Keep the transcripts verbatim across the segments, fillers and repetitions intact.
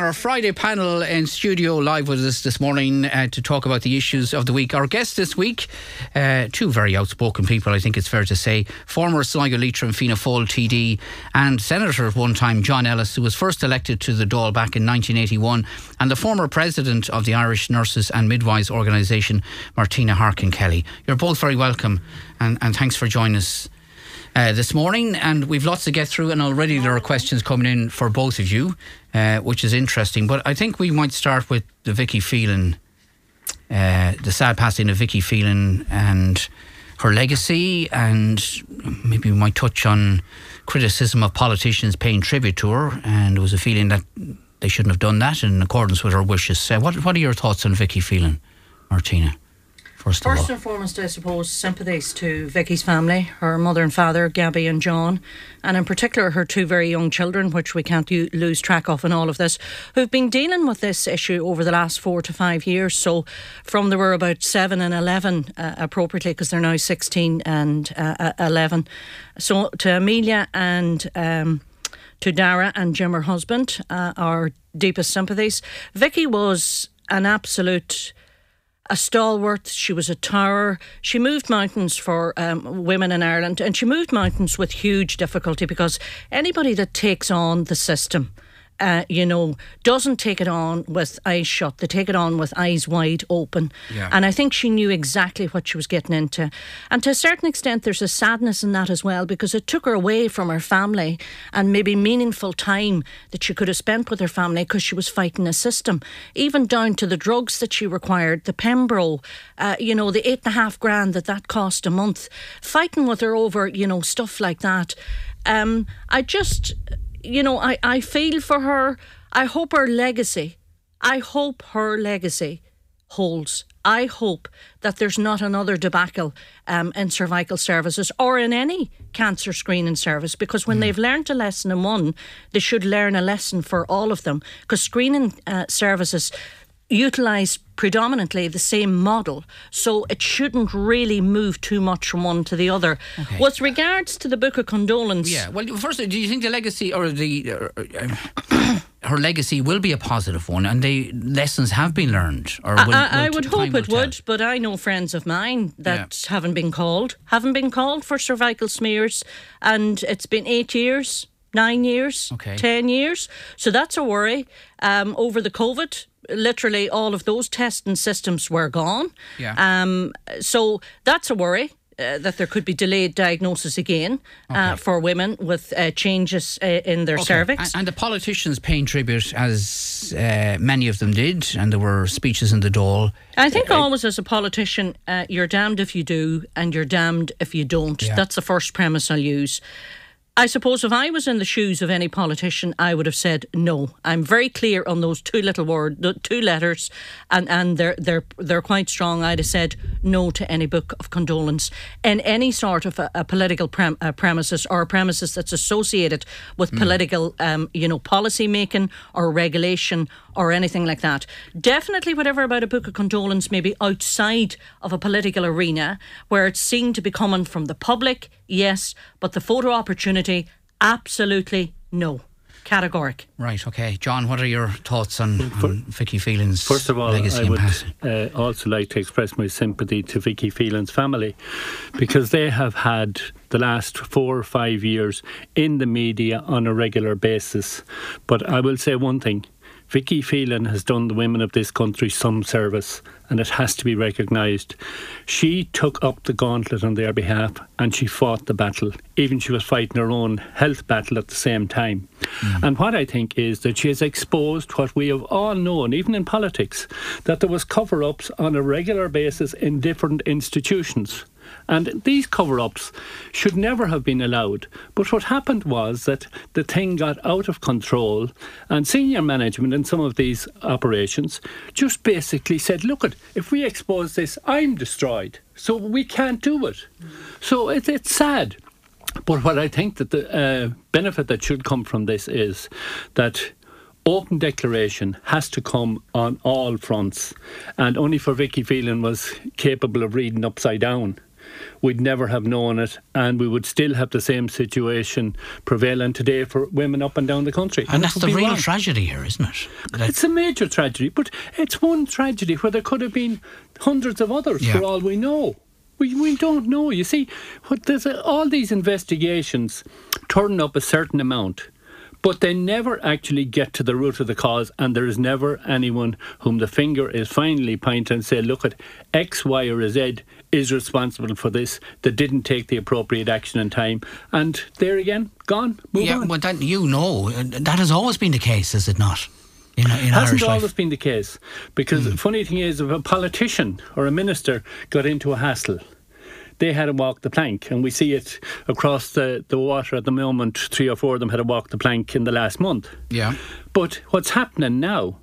on our Friday panel in studio live with us this morning uh, to talk about the issues of the week. Our guest this week, uh, two very outspoken people, I think it's fair to say, former Sligo Leitrim Fianna Fáil T D and Senator at one time, John Ellis, who was first elected to the Dáil back in nineteen eighty-one, and the former President of the Irish Nurses and Midwives Organisation, Martina Harkin Kelly. You're both very welcome and, and thanks for joining us Uh, this morning, and we've lots to get through, and already there are questions coming in for both of you, uh, which is interesting. But I think we might start with the Vicky Phelan, uh, the sad passing of Vicky Phelan and her legacy, and maybe we might touch on criticism of politicians paying tribute to her, and there was a feeling that they shouldn't have done that in accordance with her wishes. Uh, what, what are your thoughts on Vicky Phelan, Martina? First, First and foremost, I suppose, sympathies to Vicky's family, her mother and father, Gabby and John, and in particular her two very young children, which we can't u- lose track of in all of this, who've been dealing with this issue over the last four to five years. So from they were about seven and eleven, uh, appropriately, because they're now sixteen and uh, eleven. So to Amelia and um, to Dara and Jim, her husband, uh, our deepest sympathies. Vicky was an absolute... a stalwart, she was a tower. She moved mountains for um, women in Ireland, and she moved mountains with huge difficulty, because anybody that takes on the system, uh, you know, doesn't take it on with eyes shut. They take it on with eyes wide open. Yeah. And I think she knew exactly what she was getting into. And to a certain extent, there's a sadness in that as well, because it took her away from her family and maybe meaningful time that she could have spent with her family, because she was fighting a system, even down to the drugs that she required, the Pembroke, uh, you know, the eight and a half grand that that cost a month, fighting with her over, you know, stuff like that. Um, I just... You know, I, I feel for her. I hope her legacy, I hope her legacy holds. I hope that there's not another debacle um, in cervical services or in any cancer screening service, because when mm. they've learned a lesson in one, they should learn a lesson for all of them, because screening uh, services utilise predominantly the same model, so it shouldn't really move too much from one to the other. Okay. With regards to the Book of Condolence... Yeah, well, firstly, do you think the legacy or the... Or, uh, her legacy will be a positive one, and the lessons have been learned? Or will, I, I, will I would hope it would, tell. But I know friends of mine that yeah. haven't been called, haven't been called for cervical smears, and it's been eight years, nine years, okay. ten years, so that's a worry. Um, over the COVID... literally all of those testing systems were gone. Yeah. Um, so that's a worry, uh, that there could be delayed diagnosis again uh, okay. for women with uh, changes uh, in their okay. cervix. And, and the politicians paying tribute, as uh, many of them did, and there were speeches in the Dáil. I think uh, always as a politician, uh, you're damned if you do and you're damned if you don't. Yeah. That's the first premise I'll use. I suppose if I was in the shoes of any politician, I would have said no. I'm very clear on those two little word, two letters, and, and they're they're they're quite strong. I'd have said no to any Book of Condolence in any sort of a, a political prem, a premises or a premises that's associated with mm. political, um, you know, policy making or regulation or anything like that. Definitely whatever about a Book of Condolence, maybe outside of a political arena where it's seen to be coming from the public. Yes, but the photo opportunity, absolutely no. Categoric. Right, okay. John, what are your thoughts on, on For, Vicky Phelan's legacy? First of all, I would uh, also like to express my sympathy to Vicky Phelan's family, because they have had the last four or five years in the media on a regular basis. But I will say one thing. Vicky Phelan has done the women of this country some service, and it has to be recognised. She took up the gauntlet on their behalf and she fought the battle. Even she was fighting her own health battle at the same time. Mm. And what I think is that she has exposed what we have all known, even in politics, that there was cover-ups on a regular basis in different institutions. And these cover-ups should never have been allowed. But what happened was that the thing got out of control, and senior management in some of these operations just basically said, look, if we expose this, I'm destroyed. So we can't do it. So it, it's sad. But what I think that the uh, benefit that should come from this is that open declaration has to come on all fronts. And only for Vicky Phelan was capable of reading upside down. we'd never have known it, and we would still have the same situation prevailing today for women up and down the country. And, and that's the real wrong. tragedy here, isn't it? Like, it's a major tragedy, but it's one tragedy where there could have been hundreds of others, yeah. for all we know. We, we don't know. You see, what there's a, all these investigations turn up a certain amount, but they never actually get to the root of the cause, and there is never anyone whom the finger is finally pointed and say, look, at X, Y or Z is responsible for this, that didn't take the appropriate action in time. And there again, gone, move yeah, on. Yeah, well, that, you know, that has always been the case, is it not? In, in Hasn't Irish always life. been the case. Because mm. the funny thing is, if a politician or a minister got into a hassle, they had to walk the plank, and we see it across the, the water at the moment. Three or four of them had to walk the plank in the last month. Yeah. But what's happening now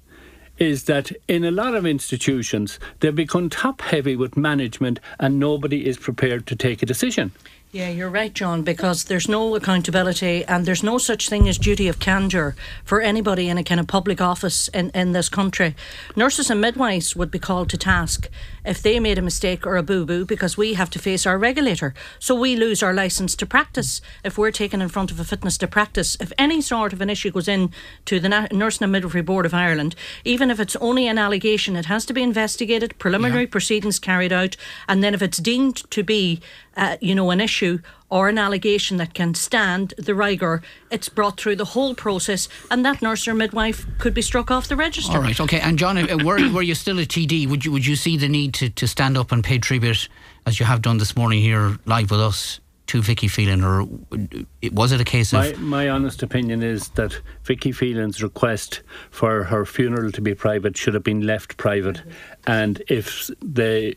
is that in a lot of institutions, they've become top-heavy with management and nobody is prepared to take a decision. Yeah, you're right, John, because there's no accountability and there's no such thing as duty of candour for anybody in a kind of public office in, in this country. Nurses and midwives would be called to task if they made a mistake or a boo-boo, because we have to face our regulator. So we lose our licence to practice if we're taken in front of a fitness to practice. If any sort of an issue goes in to the Na- Nursing and Midwifery Board of Ireland, even if it's only an allegation, it has to be investigated, preliminary yeah. proceedings carried out, and then if it's deemed to be, uh, you know, an issue or an allegation that can stand the rigour, it's brought through the whole process, and that nurse or midwife could be struck off the register. All right, OK. And John, were, were you still a T D, would you would you see the need to, to stand up and pay tribute, as you have done this morning here live with us, to Vicky Phelan? Or was it a case of... My, my honest opinion is that Vicky Phelan's request for her funeral to be private should have been left private. And if the...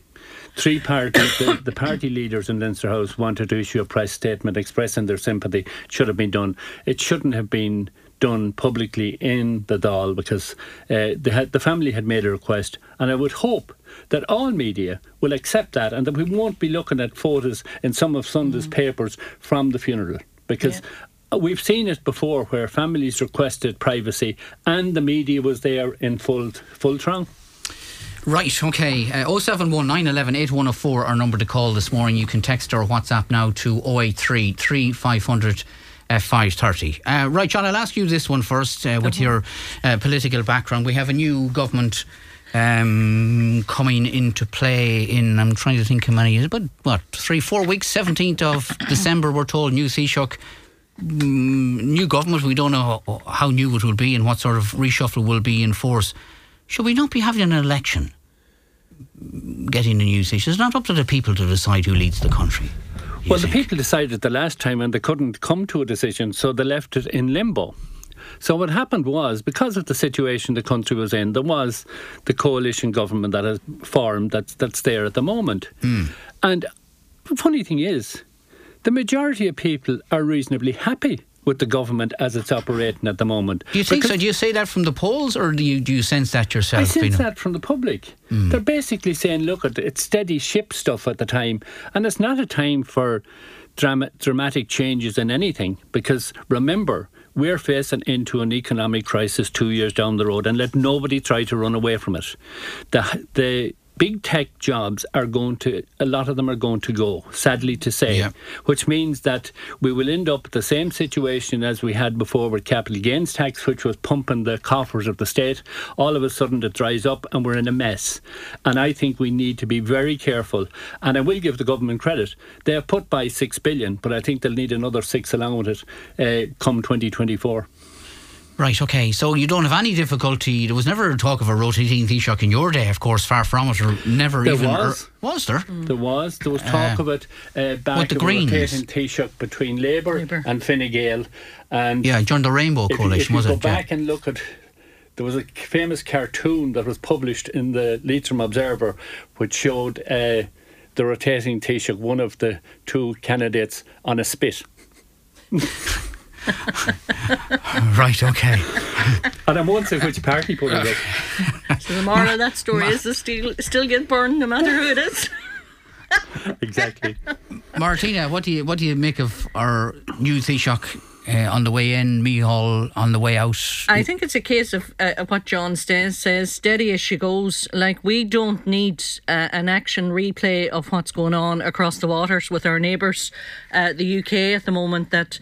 Three parties, the, the party leaders in Leinster House wanted to issue a press statement expressing their sympathy, should have been done. It shouldn't have been done publicly in the Dáil, because uh, they had, the family had made a request, and I would hope that all media will accept that and that we won't be looking at photos in some of Sunday's mm. papers from the funeral, because... Yeah. We've seen it before where families requested privacy and the media was there in full full throng. Right, OK. Uh, oh seven one nine one one eight one oh four, our number to call this morning. You can text or WhatsApp now to oh eight three three five hundred uh, five thirty. Uh, right, John, I'll ask you this one first uh, with your uh, political background. We have a new government um, coming into play in, I'm trying to think how many years, but what, three, four weeks, seventeenth of December, we're told, new Taoiseach, mm, new government. We don't know how, how new it will be and what sort of reshuffle will be in force. Should we not be having an election, getting a new Taoiseach? It's not up to the people to decide who leads the country. Well, think? the people decided the last time and they couldn't come to a decision, so they left it in limbo. So what happened was, because of the situation the country was in, there was the coalition government that has formed, that's, that's there at the moment. Mm. And the funny thing is, the majority of people are reasonably happy with the government as it's operating at the moment. Do you think because so? Do you say that from the polls, or do you do you sense that yourself? I sense you know? that from the public. Mm. They're basically saying, look, it's steady ship stuff at the time, and it's not a time for drama- dramatic changes in anything, because remember, we're facing into an economic crisis two years down the road, and let nobody try to run away from it. The the big tech jobs are going to, a lot of them are going to go, sadly to say, yeah. which means that we will end up the same situation as we had before with capital gains tax, which was pumping the coffers of the state. All of a sudden it dries up and we're in a mess. And I think we need to be very careful. And I will give the government credit. They have put by six billion, but I think they'll need another six along with it uh, come twenty twenty-four. Right, OK, so you don't have any difficulty. There was never talk of a rotating Taoiseach in your day, of course, far from it, or never there even... Was. Er, was there? Mm. There was. There was talk uh, of it uh, back the of Greens. A rotating Taoiseach between Labour, Labour and Fine Gael. And yeah, during the Rainbow if, Coalition, if was it? If you go back yeah. and look at... There was a famous cartoon that was published in the Leitrim Observer which showed uh, the rotating Taoiseach, one of the two candidates, on a spit. Right, okay. And I won't say which party put it up. So the moral of that story Ma- is they still, still get burned no matter who it is. Exactly. Martina, what do you what do you make of our new Taoiseach uh, on the way in, Mihal on the way out? I think it's a case of uh, what John says, says, steady as she goes. Like, we don't need uh, an action replay of what's going on across the waters with our neighbours, uh, the U K at the moment, that,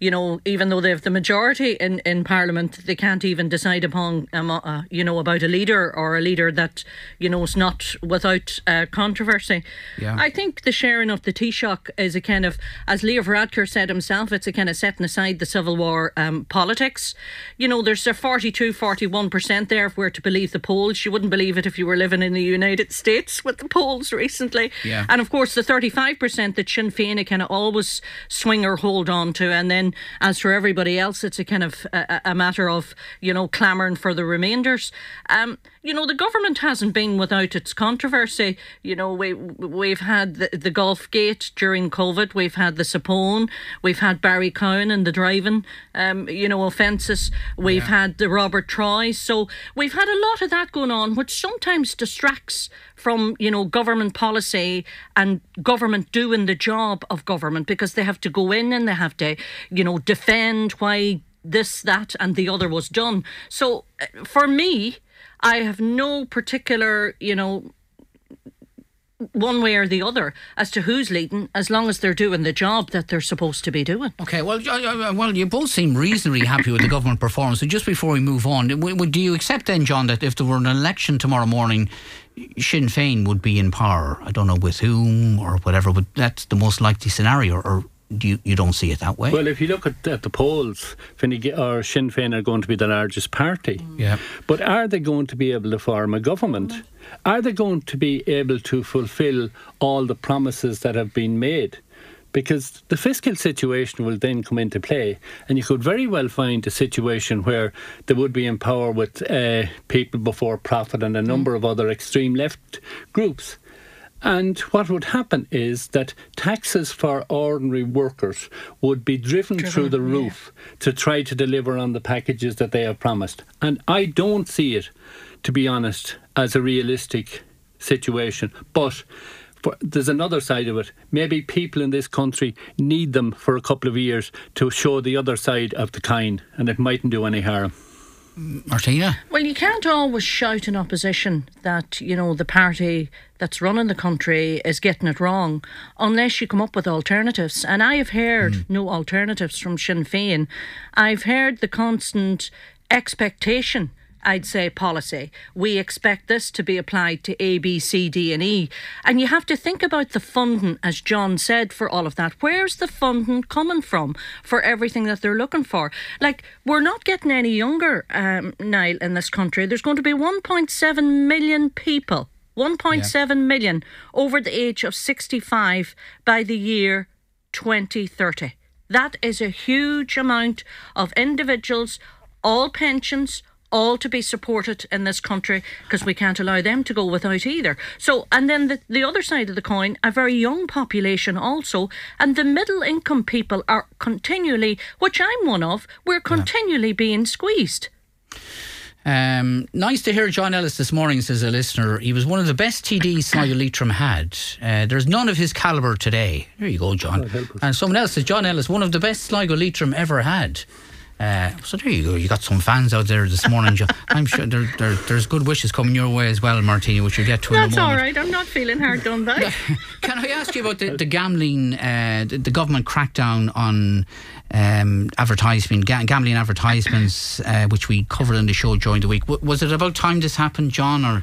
you know, even though they have the majority in, in Parliament, they can't even decide upon, um, uh, you know, about a leader or a leader that, you know, is not without uh, controversy. Yeah. I think the sharing of the Taoiseach is a kind of, as Leo Varadkar said himself, it's a kind of setting aside the Civil War um, politics. You know, there's a forty-two, forty-one percent there if we're to believe the polls. You wouldn't believe it if you were living in the United States with the polls recently. Yeah. And of course, the thirty-five percent that Sinn Féin kind of always swing or hold on to, and then as for everybody else, it's a kind of a, a matter of, you know, clamouring for the remainders. Um, you know, the government hasn't been without its controversy. You know, we, we've had the, the Gulf Gate during COVID. We've had the Sapone. We've had Barry Cowan and the driving, um, you know, offences. We've yeah. had the Robert Troy. So we've had a lot of that going on, which sometimes distracts from, you know, government policy and government doing the job of government, because they have to go in and they have to, you know, defend why this, that and the other was done. So for me, I have no particular, you know, one way or the other as to who's leading, as long as they're doing the job that they're supposed to be doing. OK, well, well, you both seem reasonably happy with the government performance. So just before we move on, do you accept then, John, that if there were an election tomorrow morning, Sinn Féin would be in power? I don't know with whom or whatever, but that's the most likely scenario, or do you, you don't see it that way? Well, if you look at, at the polls, Fine or Sinn Féin are going to be the largest party. Mm. Yeah. But are they going to be able to form a government? Mm. Are they going to be able to fulfil all the promises that have been made? Because the fiscal situation will then come into play, and you could very well find a situation where they would be in power with uh, People Before Profit and a number mm. of other extreme left groups. And what would happen is that taxes for ordinary workers would be driven, driven through the roof yeah. to try to deliver on the packages that they have promised. And I don't see it, to be honest, as a realistic situation. But for, there's another side of it. Maybe people in this country need them for a couple of years to show the other side of the kind, and it mightn't do any harm. Martina? Well, you can't always shout in opposition that, you know, the party that's running the country is getting it wrong unless you come up with alternatives. And I have heard mm. no alternatives from Sinn Féin. I've heard the constant expectation, I'd say, policy. We expect this to be applied to A, B, C, D and E. And you have to think about the funding, as John said, for all of that. Where's the funding coming from for everything that they're looking for? Like, we're not getting any younger, um, Niall, in this country. There's going to be one point seven million people, one point seven yeah. million over the age of sixty-five by the year twenty thirty. That is a huge amount of individuals, all pensions, all to be supported in this country, because we can't allow them to go without either. So, and then the, the other side of the coin, a very young population also, and the middle income people are continually, which I'm one of, we're continually yeah. being squeezed. Um, nice to hear John Ellis this morning, says a listener. He was one of the best T Ds Leitrim had. Uh, there's none of his calibre today. There you go, John. Oh, and someone else says, John Ellis, one of the best Leitrim ever had. Uh, so there you go. You got some fans out there this morning. I'm sure there, there, there's good wishes coming your way as well, Martina, which you'll get to in a moment. That's all right. I'm not feeling hard done by. Can I ask you about the, the gambling, uh, the, the government crackdown on um, advertisement, ga- gambling advertisements, uh, which we covered on the show during the week? W- was it about time this happened, John, or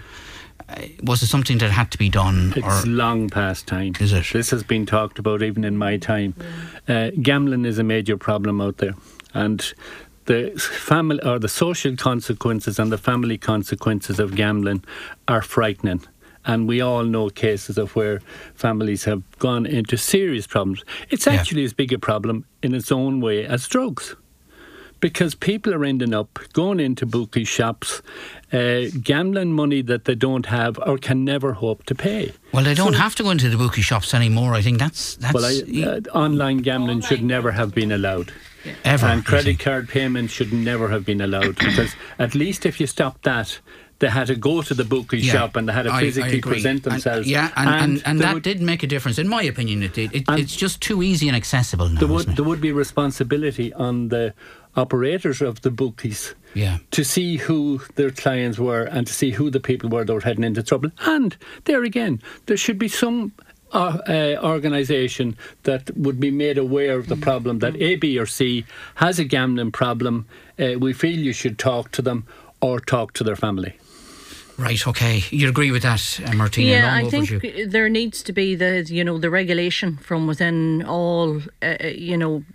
was it something that had to be done? It's or long past time. Is it? This has been talked about even in my time. Mm. Uh, gambling is a major problem out there. And the family or the social consequences and the family consequences of gambling are frightening. And we all know cases of where families have gone into serious problems. It's actually yeah. as big a problem in its own way as drugs. Because people are ending up going into bookie shops, uh, gambling money that they don't have or can never hope to pay. Well, they don't so, have to go into the bookie shops anymore. I think that's... that's well, I, uh, online gambling online. should never have been allowed. yeah. ever. And credit card payments should never have been allowed because at least if you stop that, they had to go to the bookie yeah, shop and they had to physically present themselves. And, yeah, and, and, and, and that would, did make a difference. In my opinion, it did. It, it's just too easy and accessible now. There would, there would be responsibility on the operators of the bookies yeah. to see who their clients were and to see who the people were that were heading into trouble. And there again, there should be some Uh, uh, organisation that would be made aware of the problem, that A, B or C has a gambling problem, uh, we feel you should talk to them or talk to their family. Right, OK. You agree with that, Martina? Yeah, I think you. there needs to be the, you know, the regulation from within all, uh, you know,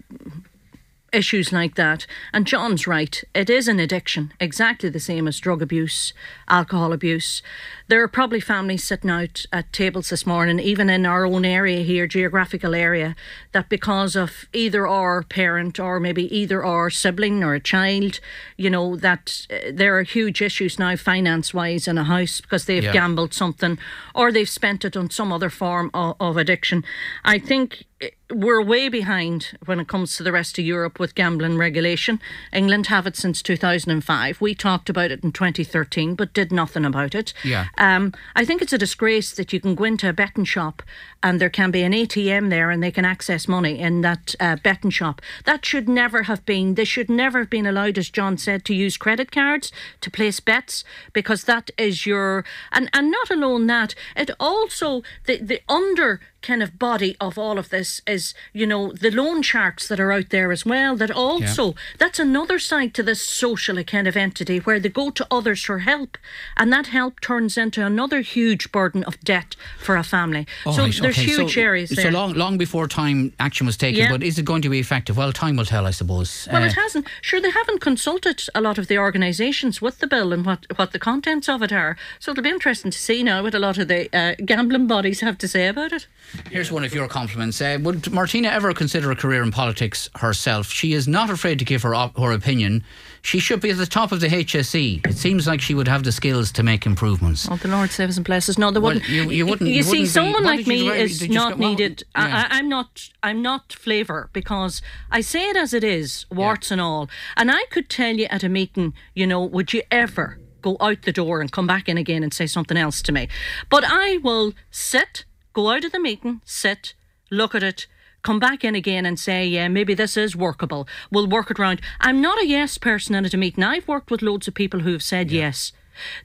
issues like that. And John's right, it is an addiction, exactly the same as drug abuse, alcohol abuse. There are probably families sitting out at tables this morning, even in our own area here, geographical area, that because of either our parent or maybe either our sibling or a child, you know, that there are huge issues now finance-wise in a house because they've yeah. gambled something or they've spent it on some other form of, of addiction. I think we're way behind when it comes to the rest of Europe with gambling regulation. England have it since two thousand five. We talked about it in twenty thirteen, but did nothing about it. Yeah. Um, I think it's a disgrace that you can go into a betting shop and there can be an A T M there and they can access money in that uh, betting shop. That should never have been, they should never have been allowed, as John said, to use credit cards to place bets, because that is your, and, and not alone that, it also, the, the under kind of body of all of this is, you know, the loan sharks that are out there as well, that also, yeah. that's another side to this social kind of entity where they go to others for help, and that help turns into another huge burden of debt for a family. Oh, so right, there's okay. huge so, areas there. So long long before time action was taken, yeah. but is it going to be effective? Well, time will tell, I suppose. Well, uh, it hasn't. Sure, they haven't consulted a lot of the organisations with the bill and what, what the contents of it are. So it'll be interesting to see now what a lot of the uh, gambling bodies have to say about it. Here's one of your compliments. Uh, would Martina ever consider a career in politics herself? She is not afraid to give her op- her opinion. She should be at the top of the H S E. It seems like she would have the skills to make improvements. Oh, the Lord saves and blesses. No, they wouldn't. Well, you, you wouldn't. You, you wouldn't see, be, someone like me do, is not go, needed. Well, yeah. I, I'm not. I'm not flavour, because I say it as it is, warts yeah. and all. And I could tell you at a meeting, you know, would you ever go out the door and come back in again and say something else to me? But I will sit. Go out of the meeting, sit, look at it, come back in again and say, yeah, maybe this is workable. We'll work it round. I'm not a yes person in a meeting. I've worked with loads of people who've said yeah. yes.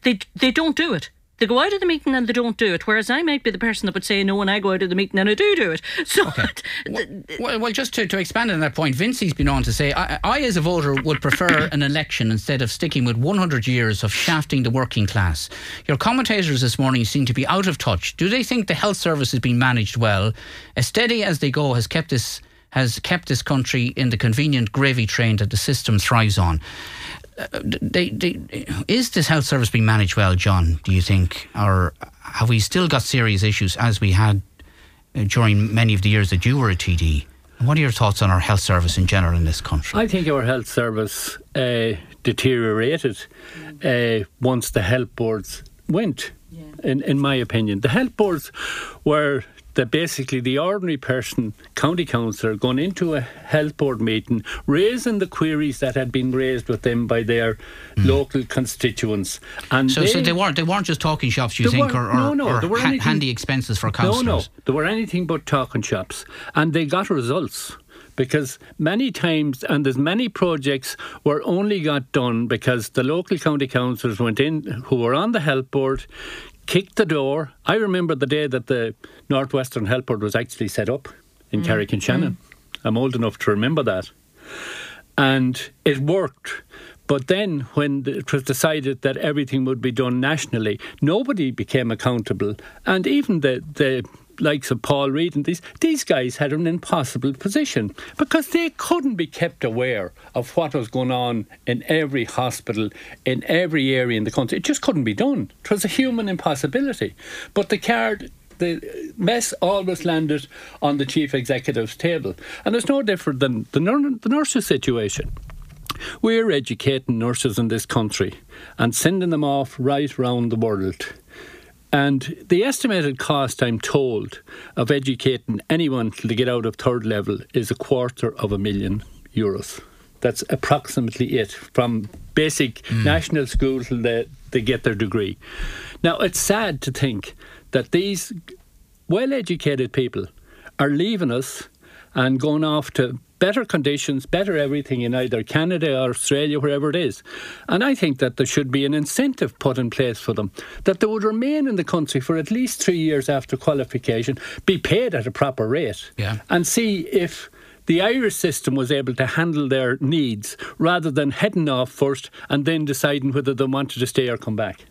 They they don't do it. They go out of the meeting and they don't do it, whereas I might be the person that would say no when I go out of the meeting and I do do it. So, okay. well, well, just to, to expand on that point, Vincey's been on to say, I, I as a voter would prefer an election instead of sticking with one hundred years of shafting the working class. Your commentators this morning seem to be out of touch. Do they think the health service has been managed well? As steady as they go has kept this, has kept this country in the convenient gravy train that the system thrives on. Uh, they, they, is this health service being managed well, John, do you think? Or have we still got serious issues as we had uh, during many of the years that you were a T D? What are your thoughts on our health service in general in this country? I think our health service uh, deteriorated uh, once the health boards went, yeah. in, in my opinion. The health boards were... that basically the ordinary person, county councillor, going into a health board meeting, raising the queries that had been raised with them by their mm. local constituents. And so, they, so they weren't they weren't just talking shops, you think, were, or, or, no, no, or there were ha- anything, handy expenses for councillors? No, no, there were anything but talking shops. And they got results. Because many times, and there's many projects were only got done because the local county councillors went in, who were on the health board, kicked the door. I remember the day that the Northwestern Health Board was actually set up in mm. Carrick and Shannon. Mm. I'm old enough to remember that. And it worked. But then when it was decided that everything would be done nationally, nobody became accountable. And even the, the likes of Paul Reed and these, these guys had an impossible position because they couldn't be kept aware of what was going on in every hospital, in every area in the country. It just couldn't be done. It was a human impossibility. But the card... the mess always landed on the chief executive's table. And it's no different than the, nur- the nurses' situation. We're educating nurses in this country and sending them off right round the world. And the estimated cost, I'm told, of educating anyone till they get out of third level is a quarter of a million euros. That's approximately it, from basic mm. national school till they, they get their degree. Now, it's sad to think that these well-educated people are leaving us and going off to better conditions, better everything in either Canada or Australia, wherever it is. And I think that there should be an incentive put in place for them, that they would remain in the country for at least three years after qualification, be paid at a proper rate, yeah. and see if the Irish system was able to handle their needs rather than heading off first and then deciding whether they wanted to stay or come back.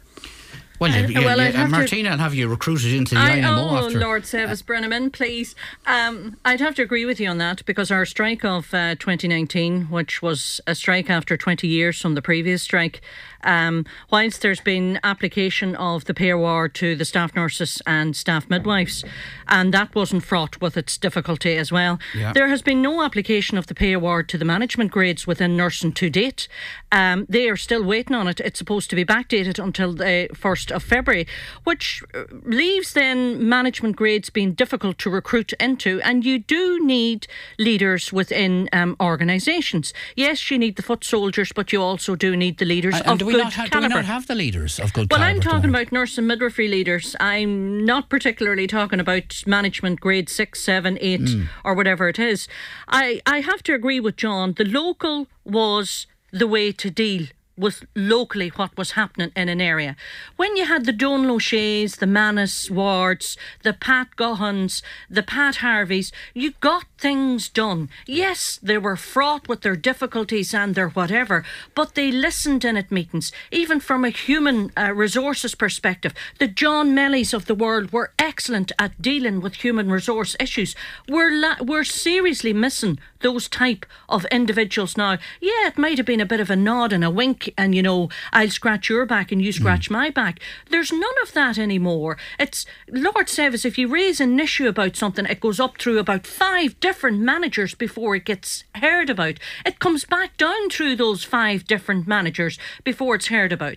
Well, uh, you, well you, I'd uh, have Martina, I'll have you recruited into the I, I M O oh, after... Oh, Lord, save us, uh, Brennaman, please. Um, I'd have to agree with you on that, because our strike of uh, twenty nineteen, which was a strike after twenty years from the previous strike, um, whilst there's been application of the pay award to the staff nurses and staff midwives, and that wasn't fraught with its difficulty as well, yeah. there has been no application of the pay award to the management grades within nursing to date. Um, they are still waiting on it. It's supposed to be backdated until the first of February, which leaves then management grades being difficult to recruit into, and you do need leaders within um, organisations. Yes, you need the foot soldiers, but you also do need the leaders and, of and do we good not ha- calibre. Do we not have the leaders of good well, calibre? Well, I'm talking about nurse and midwifery leaders. I'm not particularly talking about management grade six, seven, eight, mm. or whatever it is. I, I have to agree with John. The local was the way to deal was locally what was happening in an area. When you had the Don Loches, the Manus Wards, the Pat Gohans, the Pat Harveys, you got things done. Yes, they were fraught with their difficulties and their whatever, but they listened in at meetings. Even from a human uh, resources perspective, the John Mellies of the world were excellent at dealing with human resource issues. We're, la- we're seriously missing those type of individuals now. Yeah, it might have been a bit of a nod and a wink, and, you know, I'll scratch your back and you scratch mm. my back. There's none of that anymore. It's, Lord save us, if you raise an issue about something, it goes up through about five different managers before it gets heard about. It comes back down through those five different managers before it's heard about.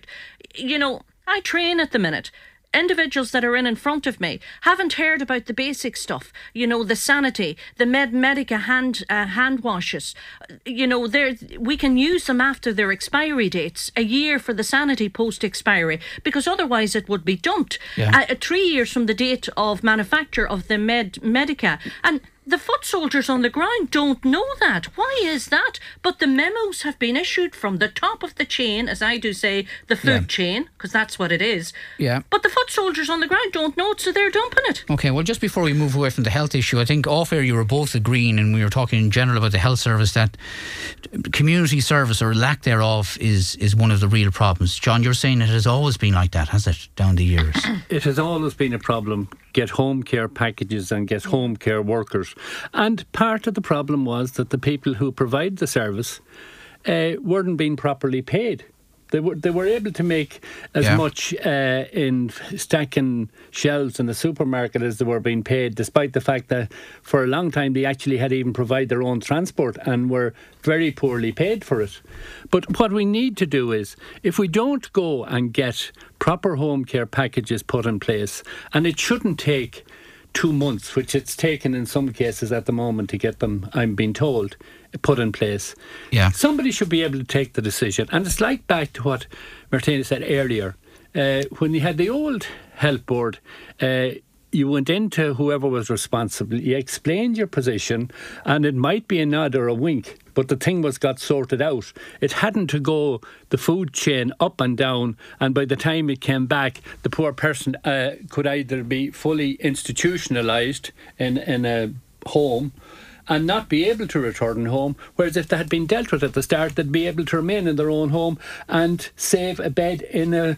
You know, I train at the minute. Individuals that are in in front of me haven't heard about the basic stuff, you know, the sanity, the Med Medica hand uh, hand washes. You know, there we can use them after their expiry dates, a year for the sanity post-expiry, because otherwise it would be dumped. Yeah. Uh, three years from the date of manufacture of the Med Medica. And the foot soldiers on the ground don't know that. Why is that? But the memos have been issued from the top of the chain, as I do say, the food yeah. chain, because that's what it is. Yeah. But the foot soldiers on the ground don't know it, so they're dumping it. Okay, well, just before we move away from the health issue, I think off air you were both agreeing, and we were talking in general about the health service, that community service or lack thereof is, is one of the real problems. John, you're saying it has always been like that, has it, down the years? It has always been a problem. Get home care packages and get home care workers. And part of the problem was that the people who provide the service uh, weren't being properly paid. They were they were able to make as yeah. much uh, in stacking shelves in the supermarket as they were being paid, despite the fact that for a long time they actually had even provided their own transport and were very poorly paid for it. But what we need to do is, if we don't go and get proper home care packages put in place, and it shouldn't take two months, which it's taken in some cases at the moment to get them, I'm being told, put in place. Yeah. Somebody should be able to take the decision. And it's like back to what Martina said earlier. Uh, when you had the old health board, uh, you went into whoever was responsible, you explained your position, and it might be a nod or a wink, but the thing was got sorted out. It hadn't to go the food chain up and down, and by the time it came back, the poor person uh, could either be fully institutionalised in, in a home and not be able to return home, whereas if they had been dealt with at the start, they'd be able to remain in their own home and save a bed in a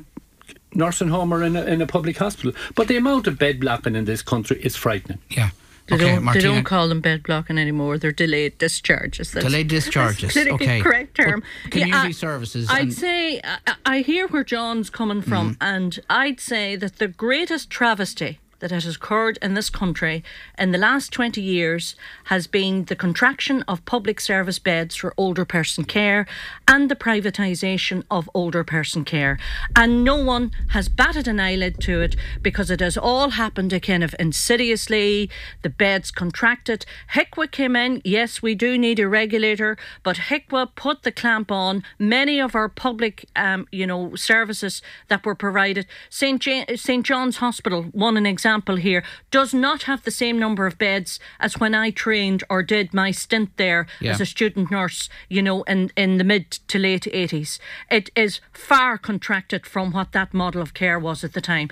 nursing home or in a, in a public hospital. But the amount of bed blocking in this country is frightening. Yeah. They, okay, don't, they don't call them bed blocking anymore. They're delayed discharges. That's, delayed discharges. That's okay. Correct term. Well, community yeah, I, services. I'd say I, I hear where John's coming from, mm. and I'd say that the greatest travesty that has occurred in this country in the last twenty years has been the contraction of public service beds for older person care and the privatisation of older person care. And no one has batted an eyelid to it because it has all happened kind of insidiously. The beds contracted. HICWA came in. Yes, we do need a regulator, but HICWA put the clamp on many of our public um, you know, services that were provided. Saint Jan- Saint John's Hospital, one an example here, does not have the same number of beds as when I trained or did my stint there yeah. as a student nurse, you know, in, in the mid to late eighties. It is far contracted from what that model of care was at the time.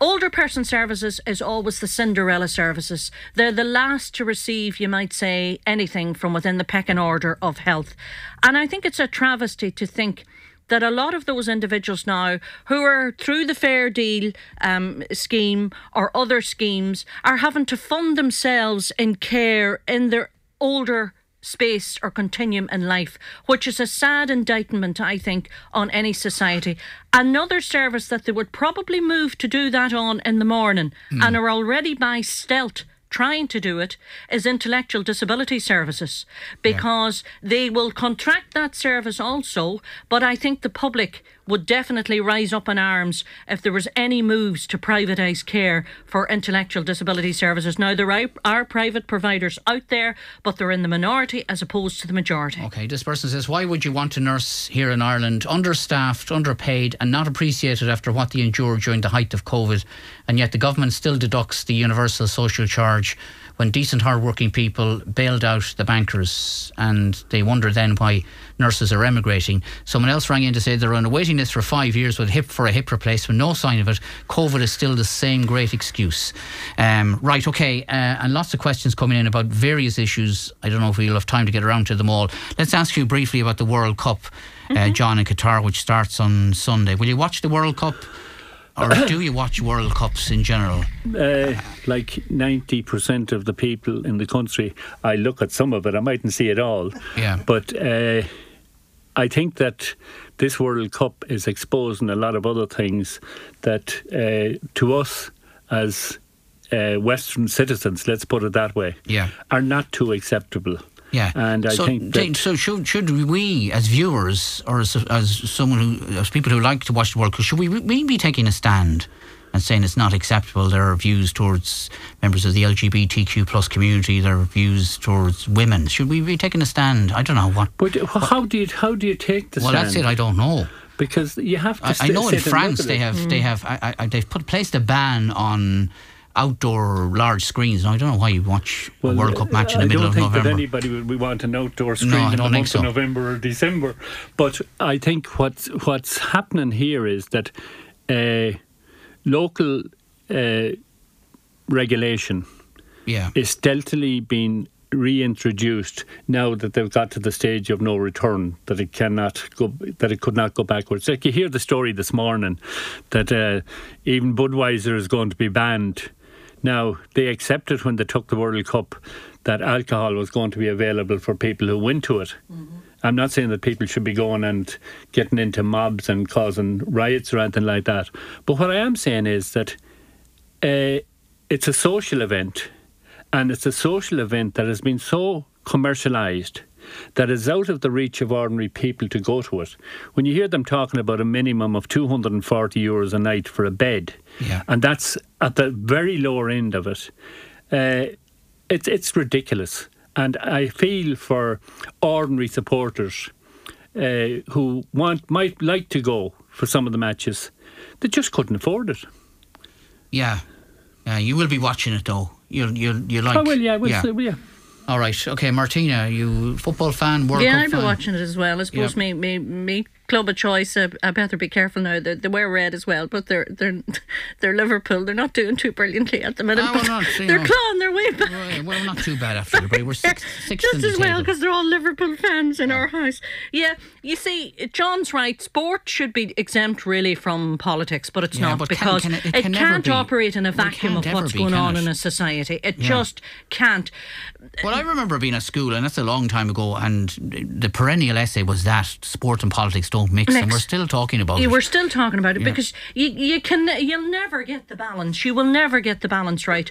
Older person services is always the Cinderella services. They're the last to receive, you might say, anything from within the pecking order of health. And I think it's a travesty to think that a lot of those individuals now who are through the Fair Deal um, scheme or other schemes are having to fund themselves in care in their older space or continuum in life, which is a sad indictment, I think, on any society. Another service that they would probably move to do that on in the morning mm. and are already by stealth trying to do it is intellectual disability services, because yeah. they will contract that service also, but I think the public would definitely rise up in arms if there was any moves to privatise care for intellectual disability services. Now, there are private providers out there, but they're in the minority as opposed to the majority. OK, this person says, why would you want to nurse here in Ireland, understaffed, underpaid and not appreciated after what they endured during the height of COVID, and yet the government still deducts the universal social charge when decent, hard-working people bailed out the bankers, and they wonder then why nurses are emigrating. Someone else rang in to say they're on a waiting list for five years with hip for a hip replacement, no sign of it. COVID is still the same great excuse. Um, right, OK, uh, and lots of questions coming in about various issues. I don't know if we'll have time to get around to them all. Let's ask you briefly about the World Cup, mm-hmm. uh, John, in Qatar, which starts on Sunday. Will you watch the World Cup? Or do you watch World Cups in general? Uh, like ninety percent of the people in the country, I look at some of it. I mightn't see it all. Yeah. But uh, I think that this World Cup is exposing a lot of other things that uh, to us as uh, Western citizens, let's put it that way, yeah. are not too acceptable. Yeah, and I so, think that so. Should should we, as viewers, or as as someone who, as people who like to watch the World Cup, should we we be taking a stand and saying it's not acceptable? There are views towards members of the L G B T Q plus community. There are views towards women. Should we be taking a stand? I don't know what. But what, how do you how do you take the well, stand? Well, that's it. I don't know. Because you have to. I, st- I know in France they have, mm. they have they have they've put placed a ban on outdoor large screens. Now, I don't know why you watch well, a World Cup match in the I middle of November. I don't think that anybody would want an outdoor screen no, in the month so. of November or December. But I think what's, what's happening here is that uh, local uh, regulation yeah. is stealthily being reintroduced now that they've got to the stage of no return, that it cannot go, that it could not go backwards. Like you hear the story this morning that uh, even Budweiser is going to be banned. Now, they accepted when they took the World Cup that alcohol was going to be available for people who went to it. Mm-hmm. I'm not saying that people should be going and getting into mobs and causing riots or anything like that. But what I am saying is that uh, it's a social event, and it's a social event that has been so commercialised that is out of the reach of ordinary people to go to it. When you hear them talking about a minimum of two hundred forty euros a night for a bed, yeah. and that's at the very lower end of it, uh, it's, it's ridiculous. And I feel for ordinary supporters uh, who want might like to go for some of the matches. They just couldn't afford it. Yeah. Uh, you will be watching it, though. You'll, you'll, you'll like... Oh, well, yeah. We'll yeah. See, well, yeah. All right. OK, Martina, you football fan, World yeah, Cup fan. Yeah, I've been watching it as well. I suppose yeah. me, me, me club of choice, uh, I better be careful now. They, they wear red as well, but they're they're they're Liverpool. They're not doing too brilliantly at the minute. No, we're not, they're know, clawing their way back. Well, we're not too bad after, but we're sixth, sixth just in the as table. Well, because they're all Liverpool fans in yeah. our house. Yeah, you see, John's right. Sport should be exempt really from politics, but it's yeah, not but because can, can it, it, can it can't be, operate in a vacuum of what's be, going on it? in a society. It yeah. just can't. Well, I remember being at school, and that's a long time ago, and the perennial essay was that sport and politics don't now mix Next. and we're still talking about yeah, it. We're still talking about it yeah. because you, you can, you'll never get the balance. You will never get the balance right.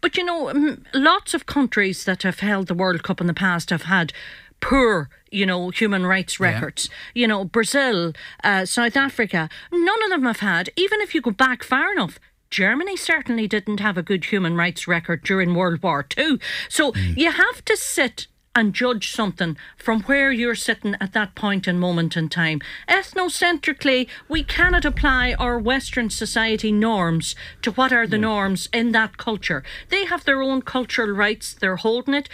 But, you know, lots of countries that have held the World Cup in the past have had poor, you know, human rights records. Yeah. You know, Brazil, uh, South Africa, none of them have had, even if you go back far enough, Germany certainly didn't have a good human rights record during World War Two. So mm. you have to sit and judge something from where you're sitting at that point and moment in time. Ethnocentrically, we cannot apply our Western society norms to what are the yeah. norms in that culture. They have their own cultural rights, they're holding it.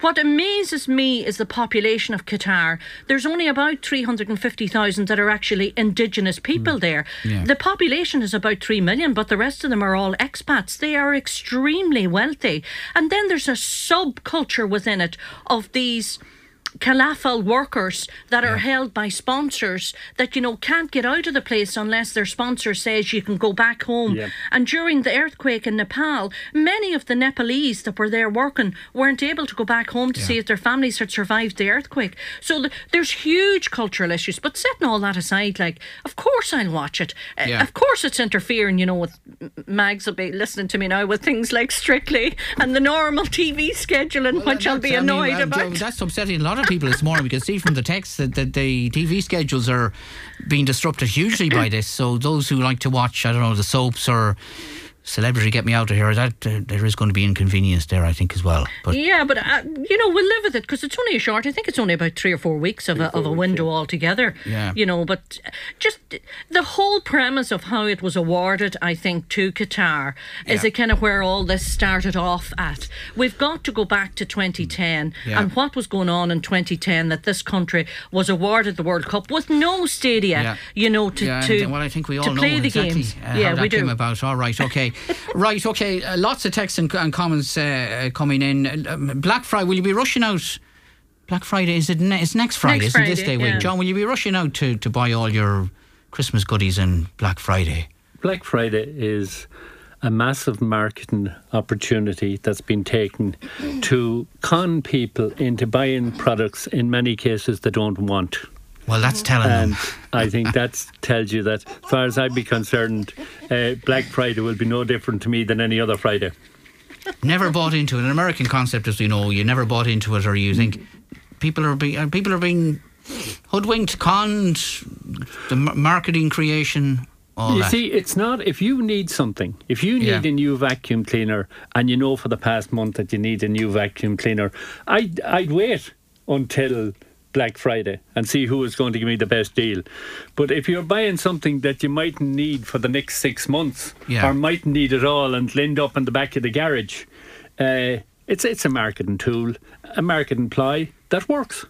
What amazes me is the population of Qatar. There's only about three hundred fifty thousand that are actually indigenous people mm. there. Yeah. The population is about three million, but the rest of them are all expats. They are extremely wealthy. And then there's a subculture within it of these Falafel workers that yeah. are held by sponsors that, you know, can't get out of the place unless their sponsor says you can go back home. Yeah. And during the earthquake in Nepal, many of the Nepalese that were there working weren't able to go back home to yeah. see if their families had survived the earthquake. So th- there's huge cultural issues. But setting all that aside, like, of course I'll watch it. Yeah. Uh, of course it's interfering, you know, with Mags will be listening to me now with things like Strictly and the normal T V scheduling, well, which I'll be annoyed I mean, about. That's upsetting a lot of people this morning. We can see from the text that, that the T V schedules are being disrupted hugely by this. So those who like to watch, I don't know, the soaps or Celebrity Get Me Out of Here, that uh, there is going to be inconvenience there, I think, as well. But yeah, but uh, you know, we'll live with it because it's only a short. I think it's only about three or four weeks of a, of a window altogether. Yeah. You know, but just the whole premise of how it was awarded, I think, to Qatar is yeah. a kind of where all this started off at. We've got to go back to twenty ten yeah. and what was going on in twenty ten that this country was awarded the World Cup with no stadia. Yeah. You know, to yeah, to well, I think we all know play the exactly games. Uh, yeah, how that we do. Came about. All right. Okay. Right, okay. Uh, lots of texts and, and comments uh, coming in. Um, Black Friday, will you be rushing out? Black Friday, is it ne- it's next Friday, next isn't Friday, this day? Yeah. John, will you be rushing out to, to buy all your Christmas goodies on Black Friday? Black Friday is a massive marketing opportunity that's been taken to con people into buying products in many cases they don't want. Well, that's telling and them. I think that tells you that, as far as I'd be concerned, uh, Black Friday will be no different to me than any other Friday. Never bought into it. An American concept, as we know, you never bought into it, or you think people are being people are being hoodwinked, conned, the marketing creation. All you that. See, it's not, if you need something, if you need yeah. a new vacuum cleaner, and you know for the past month that you need a new vacuum cleaner, I'd, I'd wait until Black Friday and see who is going to give me the best deal. But if you're buying something that you might need for the next six months yeah. or might need at all and end up in the back of the garage, uh, it's it's a marketing tool, a marketing ploy that works.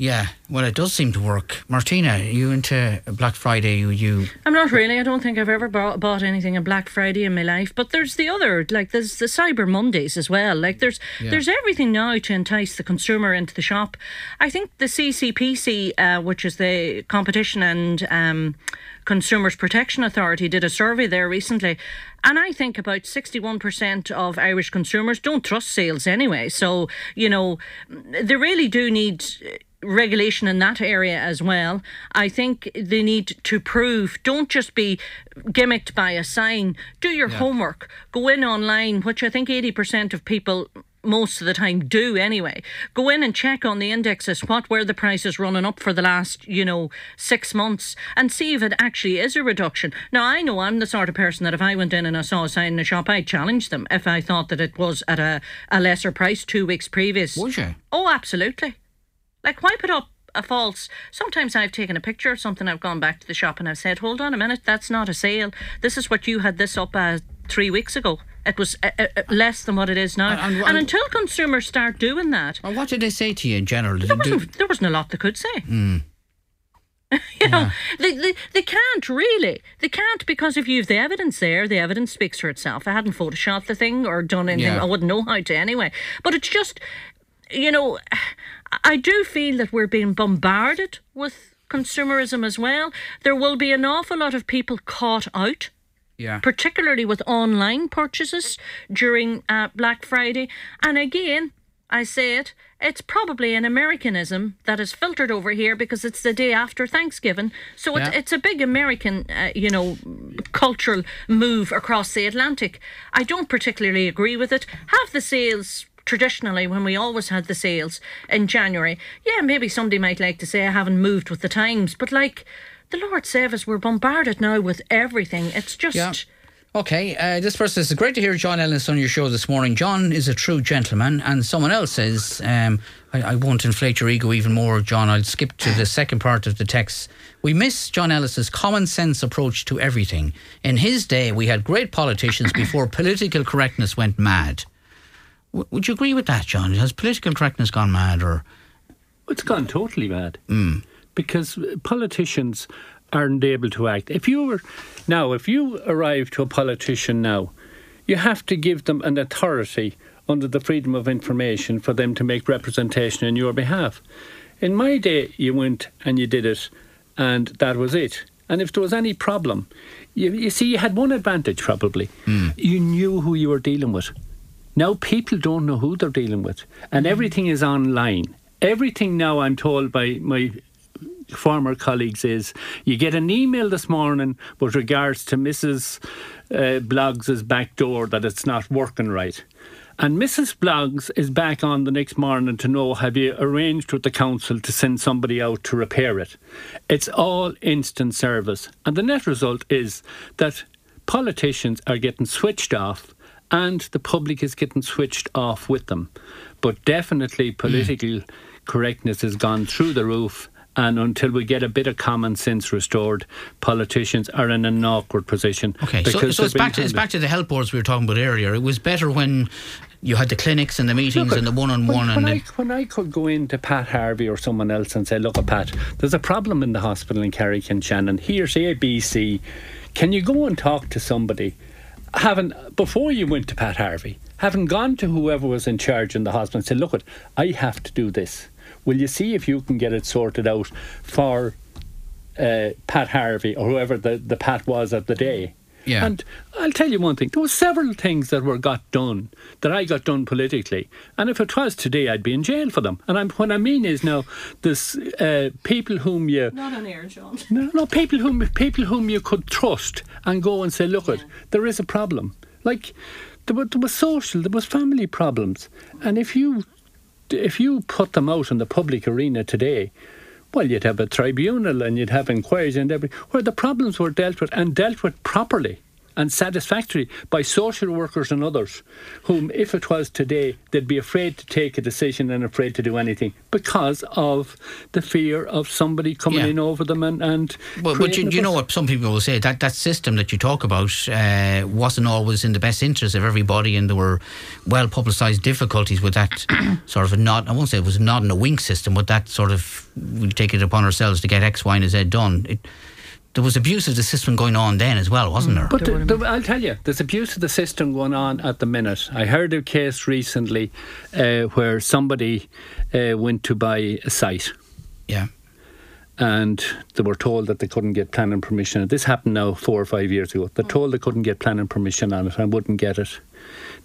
Yeah, well, it does seem to work. Martina, are you into Black Friday? You, you? I'm not really. I don't think I've ever bought, bought anything on Black Friday in my life. But there's the other, like there's the Cyber Mondays as well. Like there's yeah. there's everything now to entice the consumer into the shop. I think the C C P C, uh, which is the Competition and um, Consumers Protection Authority, did a survey there recently. And I think about sixty-one percent of Irish consumers don't trust sales anyway. So, you know, they really do need regulation in that area as well. I think they need to prove, don't just be gimmicked by a sign, do your yeah. homework, go in online, which I think eighty percent of people most of the time do anyway. Go in and check on the indexes, what were the prices running up for the last, you know, six months and see if it actually is a reduction. Now, I know I'm the sort of person that if I went in and I saw a sign in a shop, I'd challenge them if I thought that it was at a, a lesser price two weeks previous. Would you? Oh, absolutely. Like, why put up a false? Sometimes I've taken a picture of something, I've gone back to the shop and I've said, hold on a minute, that's not a sale. This is what you had this up uh, three weeks ago. It was uh, uh, less than what it is now. And, and, and until consumers start doing that... And what did they say to you in general? There wasn't, there wasn't a lot they could say. Mm. you yeah. know, they, they, they can't really. They can't because if you've the evidence there, the evidence speaks for itself. I hadn't photoshopped the thing or done anything. Yeah. I wouldn't know how to anyway. But it's just, you know... I do feel that we're being bombarded with consumerism as well. There will be an awful lot of people caught out, yeah. particularly with online purchases during uh, Black Friday. And again, I say it, it's probably an Americanism that is filtered over here because it's the day after Thanksgiving. So yeah. it's, it's a big American, uh, you know, cultural move across the Atlantic. I don't particularly agree with it. Have the sales traditionally, when we always had the sales in January. Yeah, maybe somebody might like to say I haven't moved with the times, but like, the Lord save us, we're bombarded now with everything. It's just... Yeah. Okay, uh, this person says, great to hear John Ellis on your show this morning. John is a true gentleman. And someone else says, um, I, I won't inflate your ego even more, John. I'll skip to the second part of the text. We miss John Ellis's common sense approach to everything. In his day, we had great politicians before political correctness went mad. W- would you agree with that, John? Has political correctness gone mad? Or it's gone totally mad. Mm. Because politicians aren't able to act. If you were now, if you arrive to a politician now, you have to give them an authority under the Freedom of Information for them to make representation in your behalf. In my day, you went and you did it, and that was it. And if there was any problem, you, you see, you had one advantage probably. Mm. You knew who you were dealing with. Now people don't know who they're dealing with, and everything is online. Everything now, I'm told by my former colleagues, is you get an email this morning with regards to Missus Uh, Bloggs' back door that it's not working right. And Missus Bloggs is back on the next morning to know, have you arranged with the council to send somebody out to repair it? It's all instant service. And the net result is that politicians are getting switched off and the public is getting switched off with them. But definitely political mm. correctness has gone through the roof. And until we get a bit of common sense restored, politicians are in an awkward position. Okay, so, so it's back to it's back to the health boards we were talking about earlier. It was better when you had the clinics and the meetings look, and the one-on-one. When, and when, I, when I could go in to Pat Harvey or someone else and say, look, Pat, there's a problem in the hospital in Carrick and Shannon. Here's A, B, C. Can you go and talk to somebody? Having, before you went to Pat Harvey, having gone to whoever was in charge in the hospital and said, look, I have to do this. Will you see if you can get it sorted out for uh, Pat Harvey or whoever the, the Pat was at the day? Yeah. And I'll tell you one thing. There were several things that were got done, that I got done politically. And if it was today, I'd be in jail for them. And I'm, what I mean is now, this uh, people whom you... Not on air, John. No, no, people whom, people whom you could trust and go and say, look, yeah. it, there is a problem. Like, there were, there was social, there was family problems. And if you... If you put them out in the public arena today, well, you'd have a tribunal and you'd have inquiries and everything, where the problems were dealt with and dealt with properly and satisfactorily by social workers and others, whom, if it was today, they'd be afraid to take a decision and afraid to do anything because of the fear of somebody coming yeah. in over them and... and well, but you, you know what some people will say, that that system that you talk about uh, wasn't always in the best interest of everybody, and there were well-publicised difficulties with that sort of a nod, I won't say it was a nod and a wink system, but that sort of, we take it upon ourselves to get X, Y and Z done. It, There was abuse of the system going on then as well, wasn't there? But the, the, I'll tell you, there's abuse of the system going on at the minute. I heard a case recently uh, where somebody uh, went to buy a site. Yeah. And they were told that they couldn't get planning permission. This happened now four or five years ago. They're told they couldn't get planning permission on it and wouldn't get it.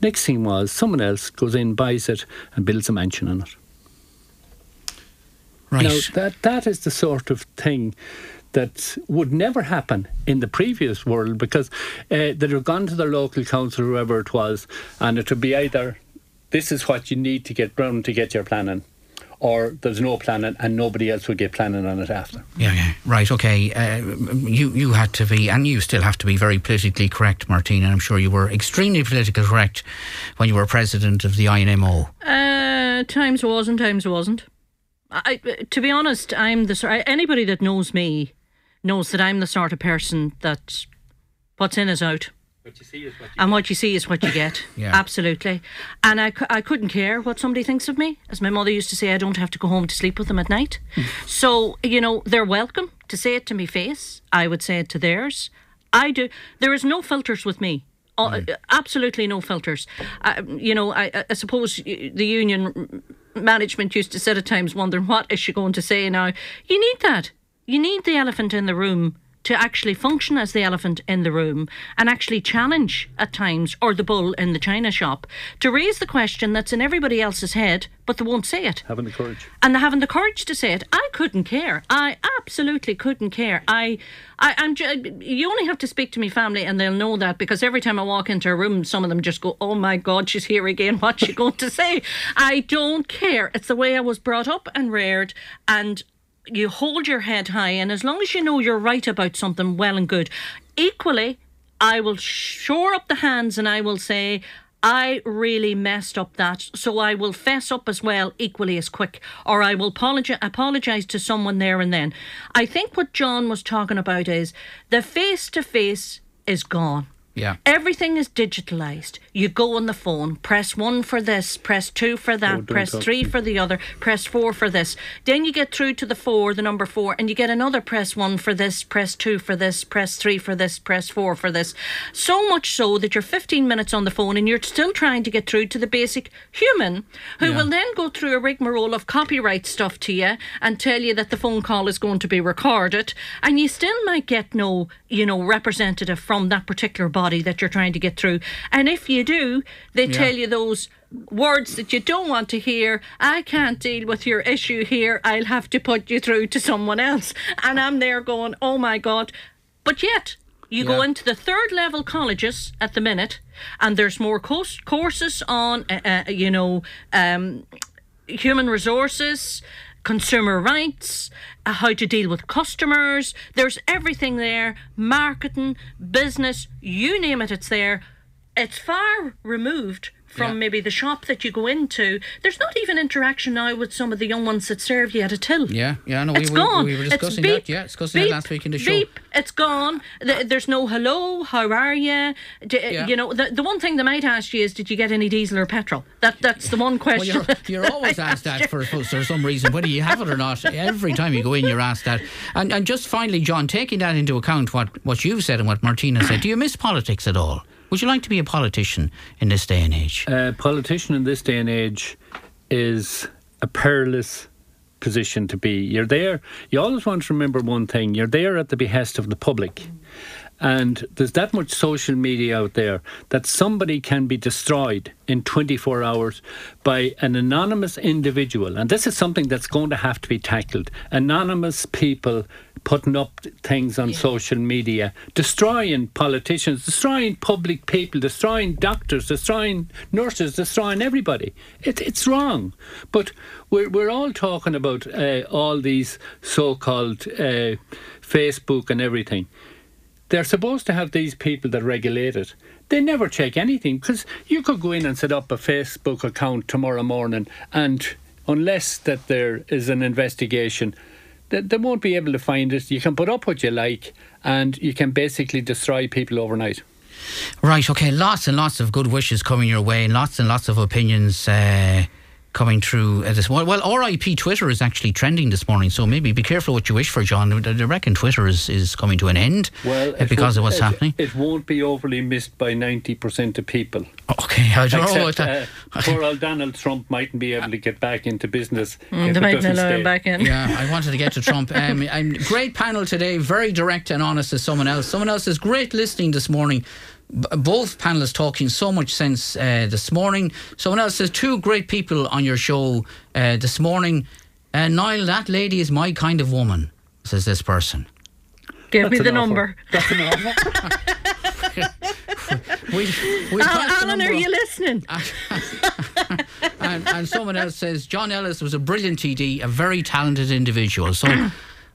Next thing was, someone else goes in, buys it and builds a mansion on it. Right. Now, that, that is the sort of thing... that would never happen in the previous world, because uh, they'd have gone to their local council, whoever it was, and it would be either this is what you need to get round to get your planning, or there's no planning and nobody else would get planning on it after. Yeah, yeah. Right, okay. Uh, you, you had to be, and you still have to be very politically correct, Martina. I'm sure you were extremely politically correct when you were president of the I N M O. Uh, times wasn't, times wasn't. I, to be honest, I'm the sorry, anybody that knows me knows that I'm the sort of person that what's in is out. What you see is what you and get. What you see is what you get. Yeah. Absolutely. And I, I couldn't care what somebody thinks of me. As my mother used to say, I don't have to go home to sleep with them at night. Mm. So, you know, they're welcome to say it to me face. I would say it to theirs. I do. There is no filters with me. Right. Uh, absolutely no filters. Uh, you know, I, I suppose the union management used to sit at times wondering what is she going to say now. You need that. You need the elephant in the room to actually function as the elephant in the room and actually challenge at times, or the bull in the china shop, to raise the question that's in everybody else's head, but they won't say it. Having the courage. And they haven't the courage to say it. I couldn't care. I absolutely couldn't care. I, I, I'm. You only have to speak to me family and they'll know that, because every time I walk into a room, some of them just go, oh my God, she's here again. What's she going to say? I don't care. It's the way I was brought up and reared, and you hold your head high, and as long as you know you're right about something, well and good. Equally, I will shore up the hands and I will say, I really messed up that, so I will fess up as well, equally as quick, or I will apologize, apologize to someone there and then. I think what John was talking about is the face-to-face is gone. Yeah. Everything is digitalised. You go on the phone, press one for this, press two for that, oh, press three for the other, press four for this. Then you get through to the four, the number four, and you get another press one for this, press two for this, press three for this, press four for this. So much so that you're fifteen minutes on the phone and you're still trying to get through to the basic human, who yeah. will then go through a rigmarole of copyright stuff to you and tell you that the phone call is going to be recorded, and you still might get no, you know, representative from that particular body that you're trying to get through. And if you do, they yeah. tell you those words that you don't want to hear. I can't deal with your issue here. I'll have to put you through to someone else. And I'm there going, oh my God. But yet, you yeah. go into the third level colleges at the minute, and there's more co- courses on, uh, uh, you know, um, human resources, consumer rights, uh, how to deal with customers. There's everything there, marketing, business, you name it, it's there. It's far removed from yeah. maybe the shop that you go into. There's not even interaction now with some of the young ones that serve you at a till. Yeah, yeah, no, it's we, gone. We, we were discussing beep, that, yeah, discussing beep, that last week in the show. Beep, it's gone. The, there's no hello, how are you? Do, yeah. You know, the, the one thing they might ask you is, did you get any diesel or petrol? That That's the one question. Well, you're, you're always asked that for, for some reason, whether you have it or not. Every time you go in, you're asked that. And, and just finally, John, taking that into account, what, what you've said and what Martina said, do you miss politics at all? Would you like to be a politician in this day and age? A uh, politician in this day and age is a perilous position to be. You're there. You always want to remember one thing. You're there at the behest of the public. And there's that much social media out there that somebody can be destroyed in twenty-four hours by an anonymous individual. And this is something that's going to have to be tackled. Anonymous people putting up things on yeah. social media, destroying politicians, destroying public people, destroying doctors, destroying nurses, destroying everybody. It, it's wrong. But we're, we're all talking about uh, all these so-called uh, Facebook and everything. They're supposed to have these people that regulate it. They never check anything, because you could go in and set up a Facebook account tomorrow morning, and unless that there is an investigation, they won't be able to find it. You can put up what you like, and you can basically destroy people overnight. Right, okay, lots and lots of good wishes coming your way, and lots and lots of opinions uh, coming through uh, this morning. Well, R I P Twitter is actually trending this morning, so maybe be careful what you wish for, John. I reckon Twitter is, is coming to an end well, uh, because of what's it, happening. It won't be overly missed by ninety percent of people. Okay, I don't Except, know about that. Uh, poor old Donald Trump mightn't be able to get back into business. Mm, they mightn't allow him back in. Yeah, I wanted to get to Trump. Um, I'm, great panel today, very direct and honest as someone else. Someone else is great listening this morning. Both panellists talking so much sense uh, this morning. Someone else says, two great people on your show uh, this morning. Uh, Niall, that lady is my kind of woman, says this person. Give That's me the number. That's an offer. we, we uh, Alan, are you listening? and, and someone else says, John Ellis was a brilliant T D, a very talented individual. So